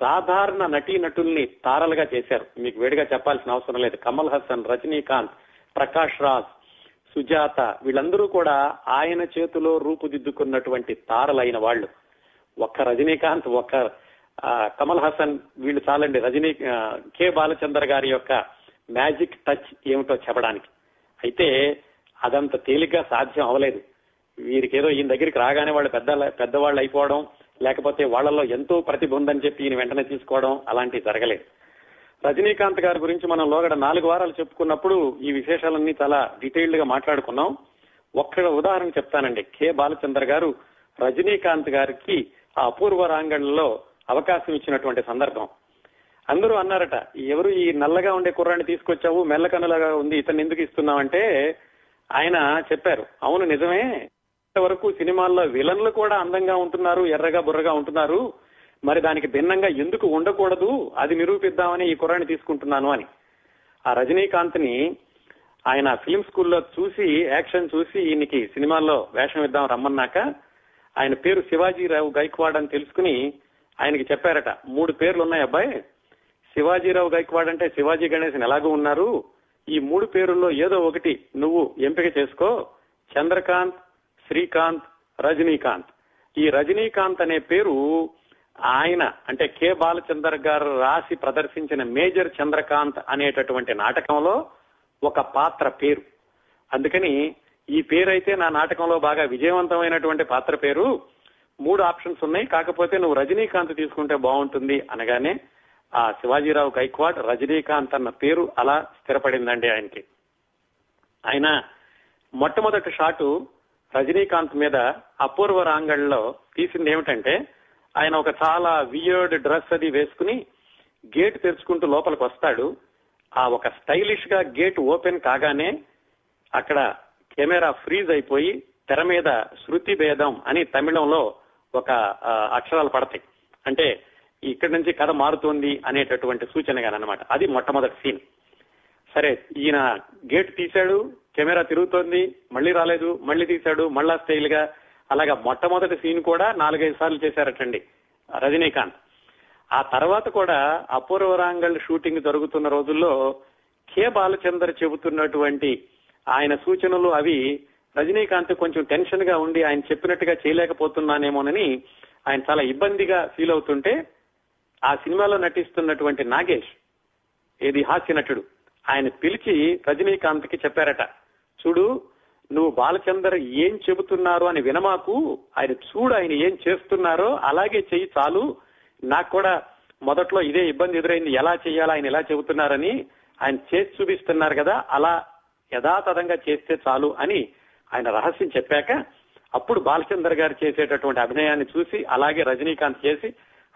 సాధారణ నటీనటుల్ని తారలుగా చేశారు. మీకు వేడిగా చెప్పాల్సిన అవసరం లేదు. కమల్ హాసన్, రజనీకాంత్, ప్రకాష్ రాజ్, సుజాత వీళ్ళందరూ కూడా ఆయన చేతిలో రూపుదిద్దుకున్నటువంటి తారలైన వాళ్ళు. ఒక్క రజనీకాంత్, ఒక్క కమల్ హాసన్ వీళ్ళు చాలండి కె. బాలచందర్ గారి యొక్క మ్యాజిక్ టచ్ ఏమిటో చెప్పడానికి. అయితే అదంత తేలిగ్గా సాధ్యం అవ్వలేదు. వీరికేదో ఈయన దగ్గరికి రాగానే వాళ్ళు పెద్దవాళ్ళు అయిపోవడం, లేకపోతే వాళ్ళల్లో ఎంతో ప్రతిభ ఉందని చెప్పి ఈయన వెంటనే తీసుకోవడం అలాంటివి జరగలేదు. రజనీకాంత్ గారి గురించి మనం లోగడ 4 వారాలు చెప్పుకున్నప్పుడు ఈ విశేషాలన్నీ చాలా డీటెయిల్డ్ గా మాట్లాడుకున్నాం. ఒక్క ఉదాహరణ చెప్తానండి. కె. బాలచందర్ గారు రజనీకాంత్ గారికి ఆ అపూర్వ రాంగణంలో అవకాశం ఇచ్చినటువంటి సందర్భం. అందరూ అన్నారట, ఎవరు ఈ నల్లగా ఉండే కుర్రాన్ని తీసుకొచ్చావు, మెల్ల కన్నులాగా ఉంది, ఇతన్ని ఎందుకు ఇస్తున్నావంటే ఆయన చెప్పారు, అవును నిజమే, ఇంతవరకు సినిమాల్లో విలన్లు కూడా అందంగా ఉంటున్నారు, ఎర్రగా బుర్రగా ఉంటున్నారు, మరి దానికి భిన్నంగా ఎందుకు ఉండకూడదు, అది నిరూపిద్దామని ఈ కుర్రాన్ని తీసుకుంటున్నాను అని. ఆ రజనీకాంత్ ని ఆయన ఫిలిం స్కూల్లో చూసి యాక్షన్ చూసి ఈయనకి సినిమాల్లో వేషం ఇద్దాం రమ్మన్నాక ఆయన పేరు శివాజీరావు గైక్వాడ్ అని తెలుసుకుని ఆయనకి చెప్పారట, 3 పేర్లు ఉన్నాయి అబ్బాయి, శివాజీరావు గైక్వాడ్ అంటే శివాజీ గణేష్ ఎలాగూ ఉన్నారు, ఈ 3 పేరుల్లో ఏదో ఒకటి నువ్వు ఎంపిక చేసుకో, చంద్రకాంత్, శ్రీకాంత్, రజనీకాంత్. ఈ రజనీకాంత్ అనే పేరు ఆయన అంటే కె. బాలచందర్ గారు రాసి ప్రదర్శించిన మేజర్ చంద్రకాంత్ అనేటటువంటి నాటకంలో ఒక పాత్ర పేరు. అందుకని ఈ పేరైతే నా నాటకంలో బాగా విజయవంతమైనటువంటి పాత్ర పేరు, 3 ఆప్షన్స్ ఉన్నాయి, కాకపోతే నువ్వు రజనీకాంత్ తీసుకుంటే బాగుంటుంది అనగానే ఆ శివాజీరావు గైక్వాడ్ రజనీకాంత్ అన్న పేరు అలా స్థిరపడిందండి ఆయనకి. ఆయన మొట్టమొదటి షాటు రజనీకాంత్ మీద అపూర్వ రాంగణంలో తీసింది ఏమిటంటే ఆయన ఒక చాలా వియర్డ్ డ్రెస్ అది వేసుకుని గేట్ తెరుచుకుంటూ లోపలికి వస్తాడు. ఆ ఒక స్టైలిష్ గా గేట్ ఓపెన్ కాగానే అక్కడ కెమెరా ఫ్రీజ్ అయిపోయి తెర మీద శృతి భేదం అని తమిళంలో ఒక అక్షరాలు పడతాయి, అంటే ఇక్కడి నుంచి కథ మారుతోంది అనేటటువంటి సూచనగానమాట. అది మొట్టమొదటి సీన్. సరే ఈయన గేట్ తీశాడు, కెమెరా తిరుగుతోంది, మళ్ళీ రాలేదు, మళ్ళీ తీశాడు, మళ్ళా స్టైల్ గా అలాగా మొట్టమొదటి సీన్ కూడా 4-5 సార్లు చేశారటండి రజనీకాంత్. ఆ తర్వాత కూడా అపూర్వరాంగల్ షూటింగ్ జరుగుతున్న రోజుల్లో కె. బాలచందర్ చెబుతున్నటువంటి ఆయన సూచనలు అవి రజనీకాంత్ కొంచెం టెన్షన్ గా ఉండి ఆయన చెప్పినట్టుగా చేయలేకపోతున్నానేమోనని ఆయన చాలా ఇబ్బందిగా ఫీల్ అవుతుంటే ఆ సినిమాలో నటిస్తున్నటువంటి నాగేష్ ఏది హాస్య నటుడు ఆయన పిలిచి రజనీకాంత్ కి చెప్పారట, చూడు నువ్వు బాలచందర్ ఏం చెబుతున్నారో అని వినమాకు, ఆయన చూడు ఆయన ఏం చేస్తున్నారో అలాగే చెయ్యి చాలు, నాకు కూడా మొదట్లో ఇదే ఇబ్బంది ఎదురైంది, ఎలా చెయ్యాలా ఆయన ఎలా చెబుతున్నారని, ఆయన చేసి చూపిస్తున్నారు కదా అలా యథాతథంగా చేస్తే చాలు అని ఆయన రహస్యం చెప్పాక అప్పుడు బాలచందర్ గారు చేసేటటువంటి అభినయాన్ని చూసి అలాగే రజనీకాంత్ చేసి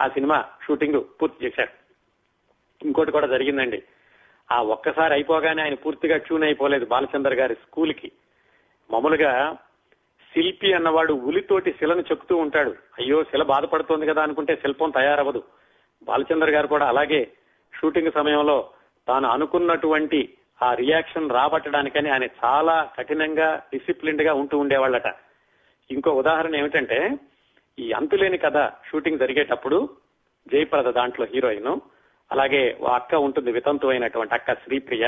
ఆ సినిమా షూటింగ్ పూర్తి చేశారు. ఇంకోటి కూడా జరిగిందండి. ఆ ఒక్కసారి అయిపోగానే ఆయన పూర్తిగా ట్యూన్ అయిపోలేదు బాలచందర్ గారి స్కూల్ కి. మామూలుగా శిల్పి అన్నవాడు ఉలితోటి శిలను చెక్కుతూ ఉంటాడు, అయ్యో శిల బాధపడుతోంది కదా అనుకుంటే శిల్పం తయారవ్వదు. బాలచందర్ గారు కూడా అలాగే షూటింగ్ సమయంలో తాను అనుకున్నటువంటి ఆ రియాక్షన్ రాబట్టడానికని ఆయన చాలా కఠినంగా డిసిప్లిన్డ్ గా ఉంటూ ఉండేవాళ్ళట. ఇంకో ఉదాహరణ ఏమిటంటే, ఈ అంతులేని కథ షూటింగ్ జరిగేటప్పుడు జయప్రద దాంట్లో హీరోయిన్, అలాగే ఓ అక్క ఉంటుంది వితంతు అయినటువంటి అక్క శ్రీప్రియ,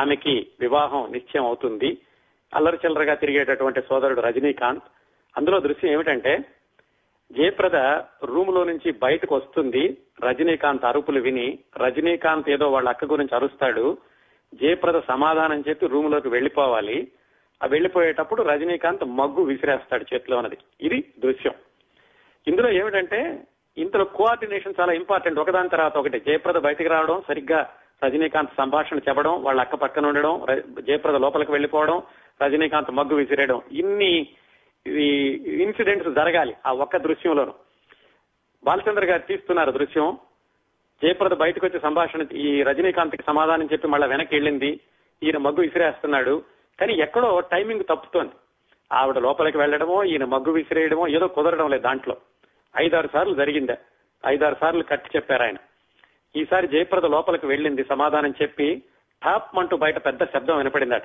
ఆమెకి వివాహం నిశ్చయం అవుతుంది. అల్లరి చిల్లరగా తిరిగేటటువంటి సోదరుడు రజనీకాంత్. అందులో దృశ్యం ఏమిటంటే, జయప్రద రూమ్ లో నుంచి బయటకు వస్తుంది, రజనీకాంత్ అరుపులు విని రజనీకాంత్ ఏదో వాళ్ళ అక్క గురించి అరుస్తాడు, జయప్రద సమాధానం చెప్పి రూమ్ లోకి వెళ్లిపోవాలి. ఆ వెళ్లిపోయేటప్పుడు రజనీకాంత్ మగ్గు విసిరేస్తాడు చేతిలో ఉన్నది. ఇది దృశ్యం. ఇందులో ఏమిటంటే, ఇంతలో కోఆర్డినేషన్ చాలా ఇంపార్టెంట్, ఒకదాని తర్వాత ఒకటి. జయప్రద బయటకు రావడం, సరిగ్గా రజనీకాంత్ సంభాషణ చెప్పడం, వాళ్ళ అక్క పక్కన ఉండడం, జయప్రద లోపలికి వెళ్లిపోవడం, రజనీకాంత్ మగ్గు విసిరేయడం, ఇన్ని ఇన్సిడెంట్స్ జరగాలి ఆ ఒక్క దృశ్యంలోనూ. బాలచంద్ర గారు తీస్తున్నారు దృశ్యం, జయప్రద బయటకు వచ్చి సంభాషణ ఈ రజనీకాంత్ కి సమాధానం చెప్పి మళ్ళా వెనక్కి వెళ్ళింది, ఈయన మగ్గు విసిరేస్తున్నాడు. కానీ ఎక్కడో టైమింగ్ తప్పుతోంది, ఆవిడ లోపలికి వెళ్లడమో ఈయన మగ్గు విసిరేయడమో ఏదో కుదరడం లేదు. దాంట్లో 5-6 సార్లు జరిగిందా, 5-6 సార్లు కట్ చెప్పారు ఆయన. ఈసారి జయప్రద లోపలికి వెళ్ళింది సమాధానం చెప్పి, టాప్ అంటూ బయట పెద్ద శబ్దం వినపడిందట.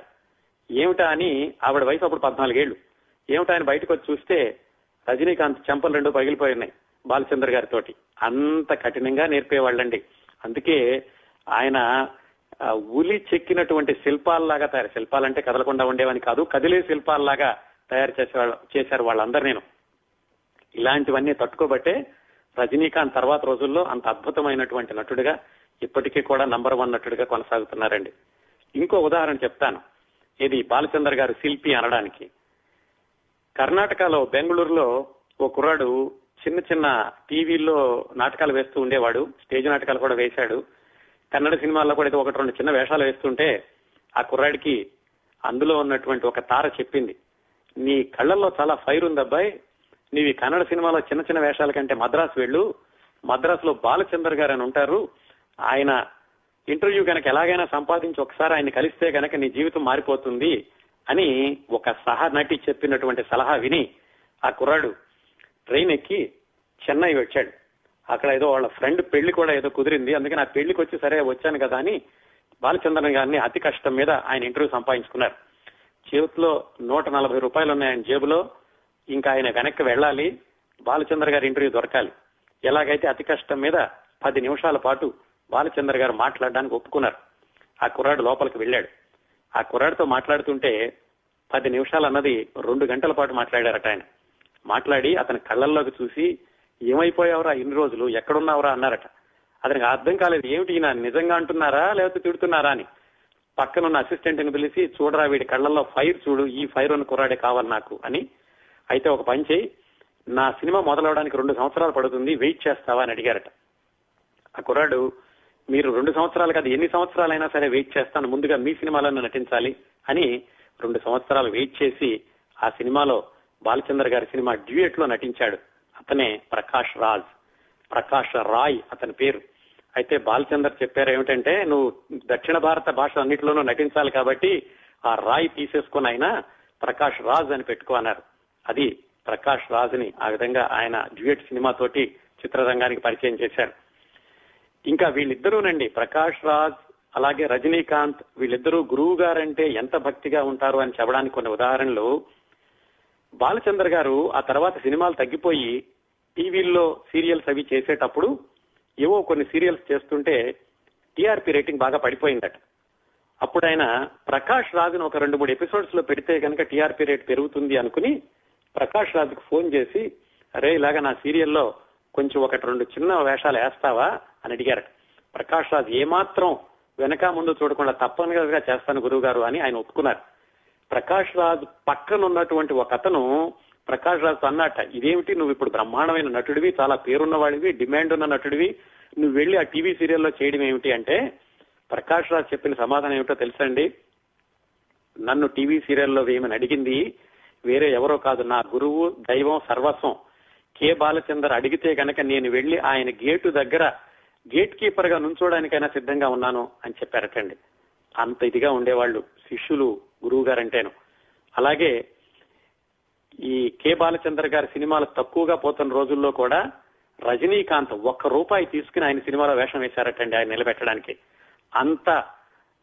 ఏమిటా అని, ఆవిడ వయసు అప్పుడు 14 ఏళ్లు, ఏమిటా అని బయటకు వచ్చి చూస్తే రజనీకాంత్ చెంపలు 2 పగిలిపోయినాయి బాలచంద్ర గారితో. అంత కఠినంగా నేర్పేవాళ్ళండి. అందుకే ఆయన ఉలి చెక్కినటువంటి శిల్పాల్లాగా తయారు, శిల్పాలంటే కదలకుండా ఉండేవని కాదు, కదిలే శిల్పాల్లాగా తయారు చేశారు వాళ్ళందరూ. నేను ఇలాంటివన్నీ తట్టుకోబట్టే రజనీకాంత్ తర్వాత రోజుల్లో అంత అద్భుతమైనటువంటి నటుడిగా, ఇప్పటికీ కూడా #1 నటుడిగా కొనసాగుతున్నారండి. ఇంకో ఉదాహరణ చెప్తాను, ఇది బాలచంద్ర గారు శిల్పి అనడానికి. కర్ణాటకలో బెంగళూరులో ఓ కుర్రాడు చిన్న చిన్న టీవీల్లో నాటకాలు వేస్తూ ఉండేవాడు, స్టేజ్ నాటకాలు కూడా వేశాడు. కన్నడ సినిమాల్లో కూడా అయితే 1-2 చిన్న వేషాలు వేస్తుంటే ఆ కుర్రాడికి అందులో ఉన్నటువంటి ఒక తార చెప్పింది, నీ కళ్ళల్లో చాలా ఫైర్ ఉందబ్బాయి, నీవి కన్నడ సినిమాలో చిన్న చిన్న వేషాల కంటే మద్రాసు వెళ్ళు, మద్రాసులో బాలచందర్ గారు అని ఉంటారు, ఆయన ఇంటర్వ్యూ కనుక ఎలాగైనా సంపాదించి ఒకసారి ఆయన కలిస్తే కనుక నీ జీవితం మారిపోతుంది అని ఒక సహనటి చెప్పినటువంటి సలహా విని ఆ కుర్రాడు ట్రైన్ ఎక్కి చెన్నై వచ్చాడు. అక్కడ ఏదో వాళ్ళ ఫ్రెండ్ పెళ్లి కూడా ఏదో కుదిరింది, అందుకని ఆ పెళ్లికి వచ్చి సరే వచ్చాను కదా అని బాలచంద్రన్ గారిని అతి కష్టం మీద ఆయన ఇంటర్వ్యూ సంపాదించుకున్నారు. చేతిలో 140 రూపాయలు ఉన్నాయి ఆయన జేబులో. ఇంకా ఆయన వెనక్కి వెళ్ళాలి, బాలచంద్ర గారి ఇంటర్వ్యూ దొరకాలి. ఎలాగైతే అతి కష్టం మీద 10 నిమిషాల పాటు బాలచంద్ర గారు మాట్లాడడానికి ఒప్పుకున్నారు. ఆ కుర్రాడు లోపలికి వెళ్ళాడు. ఆ కుర్రాడితో మాట్లాడుతుంటే 10 నిమిషాలు అన్నది 2 గంటల పాటు మాట్లాడారట ఆయన. మాట్లాడి అతని కళ్ళల్లోకి చూసి, ఏమైపోయావురా ఇన్ని రోజులు, ఎక్కడున్నావురా అన్నారట. అతనికి అర్థం కాలేదు, ఏమిటి ఈయన నిజంగా అంటున్నారా లేకపోతే తిడుతున్నారా అని. పక్కనున్న అసిస్టెంట్ ని పిలిచి, చూడరా వీడి కళ్ళల్లో ఫైర్ చూడు, ఈ ఫైర్ అని కుర్రాడే కావాలి నాకు అని. అయితే ఒక పని చేయి, నా సినిమా మొదలవడానికి 2 సంవత్సరాలు పడుతుంది, వెయిట్ చేస్తావా అని అడిగారట. ఆ కుర్రాడు, మీరు 2 సంవత్సరాలు కాదు ఎన్ని సంవత్సరాలైనా సరే వెయిట్ చేస్తాను, ముందుగా మీ సినిమాలో నటించాలి అని 2 సంవత్సరాలు వెయిట్ చేసి ఆ సినిమాలో బాలచంద్ర గారి సినిమా డ్యూయట్ లో నటించాడు. అతనే ప్రకాష్ రాజ్, ప్రకాష్ రాయ్ అతని పేరు. అయితే బాలచంద్ర చెప్పారు ఏమిటంటే, నువ్వు దక్షిణ భారత భాష అన్నింటిలోనూ నటించాలి కాబట్టి ఆ రాయ్ తీసేసుకుని ఆయన ప్రకాష్ రాజ్ అని పెట్టుకున్నారు. అది ప్రకాష్ రాజ్ ని ఆ విధంగా ఆయన డ్యూయట్ సినిమాతోటి చిత్రరంగానికి పరిచయం చేశారు. ఇంకా వీళ్ళిద్దరూనండి, ప్రకాష్ రాజ్ అలాగే రజనీకాంత్, వీళ్ళిద్దరూ గురువు గారంటే ఎంత భక్తిగా ఉంటారు అని చెప్పడానికి కొన్ని ఉదాహరణలు. బాలచంద్ర గారు ఆ తర్వాత సినిమాలు తగ్గిపోయి టీవీల్లో సీరియల్స్ అవి చేసేటప్పుడు ఏవో కొన్ని సీరియల్స్ చేస్తుంటే టీఆర్పీ రేటింగ్ బాగా పడిపోయిందట. అప్పుడు ఆయన ప్రకాష్ రాజును ఒక 2-3 ఎపిసోడ్స్ లో పెడితే కనుక టీఆర్పీ రేట్ పెరుగుతుంది అనుకుని ప్రకాష్ రాజుకు ఫోన్ చేసి, అరే ఇలాగా నా సీరియల్లో కొంచెం 1-2 చిన్న వేషాలు వేస్తావా అని అడిగారు. ప్రకాష్ రాజ్ ఏమాత్రం వెనక ముందు చూడకుండా తప్పనిసరిగా చేస్తాను గురువు గారు అని ఆయన ఒప్పుకున్నారు. ప్రకాష్ రాజ్ పక్కనున్నటువంటి ఒక అతను ప్రకాష్ రాజ్ అన్నట, ఇదేమిటి నువ్వు ఇప్పుడు బ్రహ్మాండమైన నటుడివి, చాలా పేరున్న వాడివి, డిమాండ్ ఉన్న నటుడివి, నువ్వు వెళ్ళి ఆ టీవీ సీరియల్లో చేయడం ఏమిటి అంటే, ప్రకాష్ రాజ్ చెప్పిన సమాధానం ఏమిటో తెలుసండి, నన్ను టీవీ సీరియల్లో వేయమని అడిగింది వేరే ఎవరో కాదు, నా గురువు, దైవం, సర్వస్వం కె. బాలచందర్. అడిగితే గనక నేను వెళ్లి ఆయన గేటు దగ్గర గేట్ కీపర్ గా నుంచోడానికైనా సిద్ధంగా ఉన్నాను అని చెప్పారటండి. అంత ఇదిగా ఉండేవాళ్ళు శిష్యులు గురువు గారంటేను. అలాగే ఈ కె. బాలచందర్ గారి సినిమాలు తక్కువగా పోతున్న రోజుల్లో కూడా రజనీకాంత్ ₹1 తీసుకుని ఆయన సినిమాలో వేషం వేశారటండి ఆయన నిలబెట్టడానికి. అంత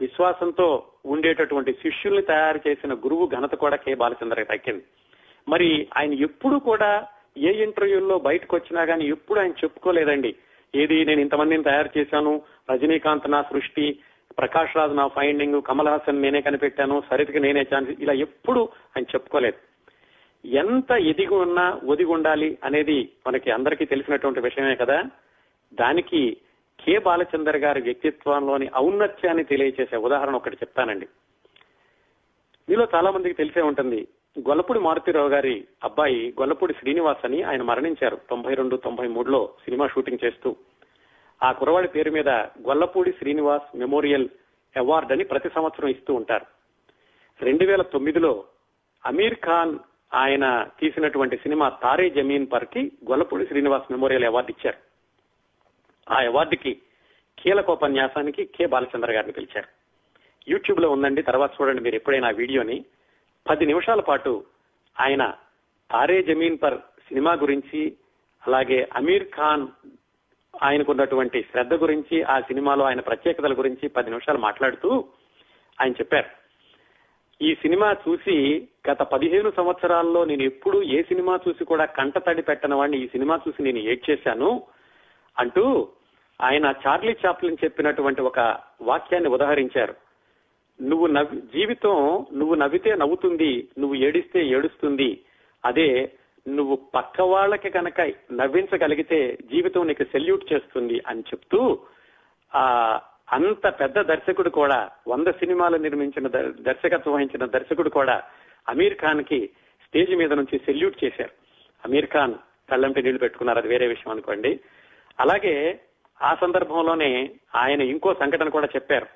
విశ్వాసంతో ఉండేటటువంటి శిష్యుల్ని తయారు చేసిన గురువు ఘనత కూడా కె. బాలచందర్ దక్కింది. మరి ఆయన ఎప్పుడు కూడా ఏ ఇంటర్వ్యూల్లో బయటకు వచ్చినా గానీ ఎప్పుడు ఆయన చెప్పుకోలేదండి ఏది నేను ఇంతమందిని తయారు చేశాను, రజనీకాంత్ నా సృష్టి, ప్రకాష్ రాజ్ నా ఫైండింగ్, కమల్ హాసన్ నేనే కనిపెట్టాను, సరితికి నేనే ఛాన్స్, ఇలా ఎప్పుడు ఆయన చెప్పుకోలేదు. ఎంత ఎదిగి ఉన్నా ఒదిగి ఉండాలి అనేది మనకి అందరికీ తెలిసినటువంటి విషయమే కదా. దానికి కె. బాలచందర్ గారి వ్యక్తిత్వంలోని ఔన్నత్యాన్ని తెలియజేసే ఉదాహరణ ఒకటి చెప్తానండి. మీలో చాలా మందికి తెలిసే ఉంటుంది, గొల్లపూడి మారుతిరావు గారి అబ్బాయి గొల్లపూడి శ్రీనివాస్ అని ఆయన మరణించారు 92, 93లో సినిమా షూటింగ్ చేస్తూ. ఆ కురవాడి పేరు మీద గొల్లపూడి శ్రీనివాస్ మెమోరియల్ అవార్డు అని ప్రతి సంవత్సరం ఇస్తూ ఉంటారు. 2009లో అమీర్ ఖాన్ ఆయన తీసినటువంటి సినిమా తారే జమీన్ పర్ కి గొల్లపూడి శ్రీనివాస్ మెమోరియల్ అవార్డు ఇచ్చారు. ఆ అవార్డుకి కీలకోపన్యాసానికి కె. బాలచందర్ గారిని పిలిచారు. యూట్యూబ్ లో ఉందండి, తర్వాత చూడండి మీరు ఎప్పుడైనా ఆ వీడియోని. 10 నిమిషాల పాటు ఆయన తారే జమీన్ పర్ సినిమా గురించి, అలాగే అమీర్ ఖాన్ ఆయనకున్నటువంటి శ్రద్ధ గురించి, ఆ సినిమాలో ఆయన ప్రత్యేకతల గురించి 10 నిమిషాలు మాట్లాడుతూ ఆయన చెప్పారు, ఈ సినిమా చూసి గత 15 సంవత్సరాల్లో నేను ఎప్పుడు ఏ సినిమా చూసి కూడా కంట తడి పెట్టని వాడిని ఈ సినిమా చూసి నేను ఏడ్చేశాను అంటూ ఆయన చార్లీ చాప్లిన్ చెప్పినటువంటి ఒక వాక్యాన్ని ఉదహరించారు. నువ్వు నవ్వితే నవ్వుతుంది, నువ్వు ఏడిస్తే ఏడుస్తుంది, అదే నువ్వు పక్క వాళ్ళకి కనుక నవ్వించగలిగితే జీవితం నీకు సెల్యూట్ చేస్తుంది అని చెప్తూ, అంత పెద్ద దర్శకుడు కూడా 100 సినిమాలు నిర్మించిన దర్శకత్వం వహించిన దర్శకుడు కూడా అమీర్ ఖాన్ కి స్టేజ్ మీద నుంచి సెల్యూట్ చేశారు. అమీర్ ఖాన్ కళ్ళంటి నీళ్లు పెట్టుకున్నారు, అది వేరే విషయం అనుకోండి. అలాగే ఆ సందర్భంలోనే ఆయన ఇంకో సంఘటన కూడా చెప్పారు,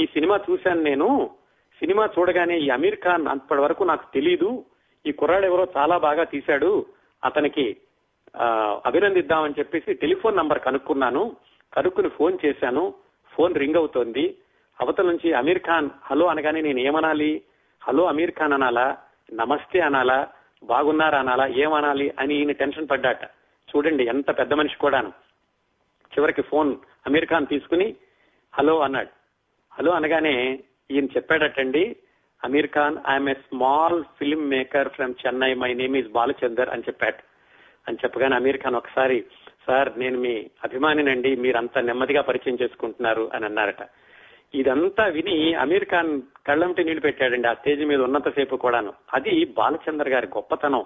ఈ సినిమా చూశాను నేను, సినిమా చూడగానే ఈ అమీర్ ఖాన్ అంతటి వరకు నాకు తెలీదు, ఈ కుర్రాడు ఎవరో చాలా బాగా తీశాడు, అతనికి అభినందిద్దామని చెప్పేసి టెలిఫోన్ నంబర్ కనుక్కున్నాను, కనుక్కుని ఫోన్ చేశాను, ఫోన్ రింగ్ అవుతోంది, అవతల నుంచి అమీర్ ఖాన్ హలో అనగానే నేను ఏమనాలి, హలో అమీర్ ఖాన్ అనాలా, నమస్తే అనాలా, బాగున్నారా అనాలా, ఏమనాలి అని ఈయన టెన్షన్ పడ్డాట. చూడండి ఎంత పెద్ద మనిషి కూడాను. చివరికి ఫోన్ అమీర్ ఖాన్ తీసుకుని హలో అన్నాడు. హలో అనగానే ఈయన చెప్పాడటండి, అమీర్ ఖాన్, I am a small film maker from Chennai, my name is బాలచందర్ అని చెప్పాడు. అని చెప్పగానే అమీర్ ఖాన్ ఒకసారి, సార్ నేను మీ అభిమానినండి, మీరంతా నెమ్మదిగా పరిచయం చేసుకుంటున్నారు అని అన్నారట. ఇదంతా విని అమీర్ ఖాన్ కళ్ళంటి నీళ్లు పెట్టాడండి ఆ స్టేజ్ మీద ఉన్నంతసేపు కూడాను. అది బాలచందర్ గారి గొప్పతనం.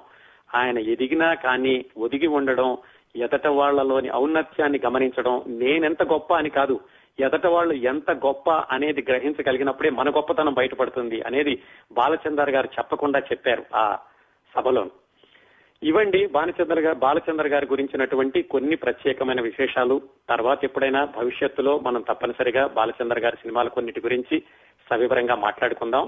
ఆయన ఎదిగినా కానీ ఒదిగి ఉండడం, ఎదట వాళ్లలోని ఔన్నత్యాన్ని గమనించడం, నేనెంత గొప్ప అని కాదు, ఎదట వాళ్ళు ఎంత గొప్ప అనేది గ్రహించగలిగినప్పుడే మన గొప్పతనం బయటపడుతుంది అనేది బాలచందర్ గారు చెప్పకుండా చెప్పారు ఆ సభలో. ఇవండి బాలచందర్ గారి గురించినటువంటి కొన్ని ప్రత్యేకమైన విశేషాలు. తర్వాత ఎప్పుడైనా భవిష్యత్తులో మనం తప్పనిసరిగా బాలచందర్ గారి సినిమాల కొన్నిటి గురించి సవివరంగా మాట్లాడుకుందాం.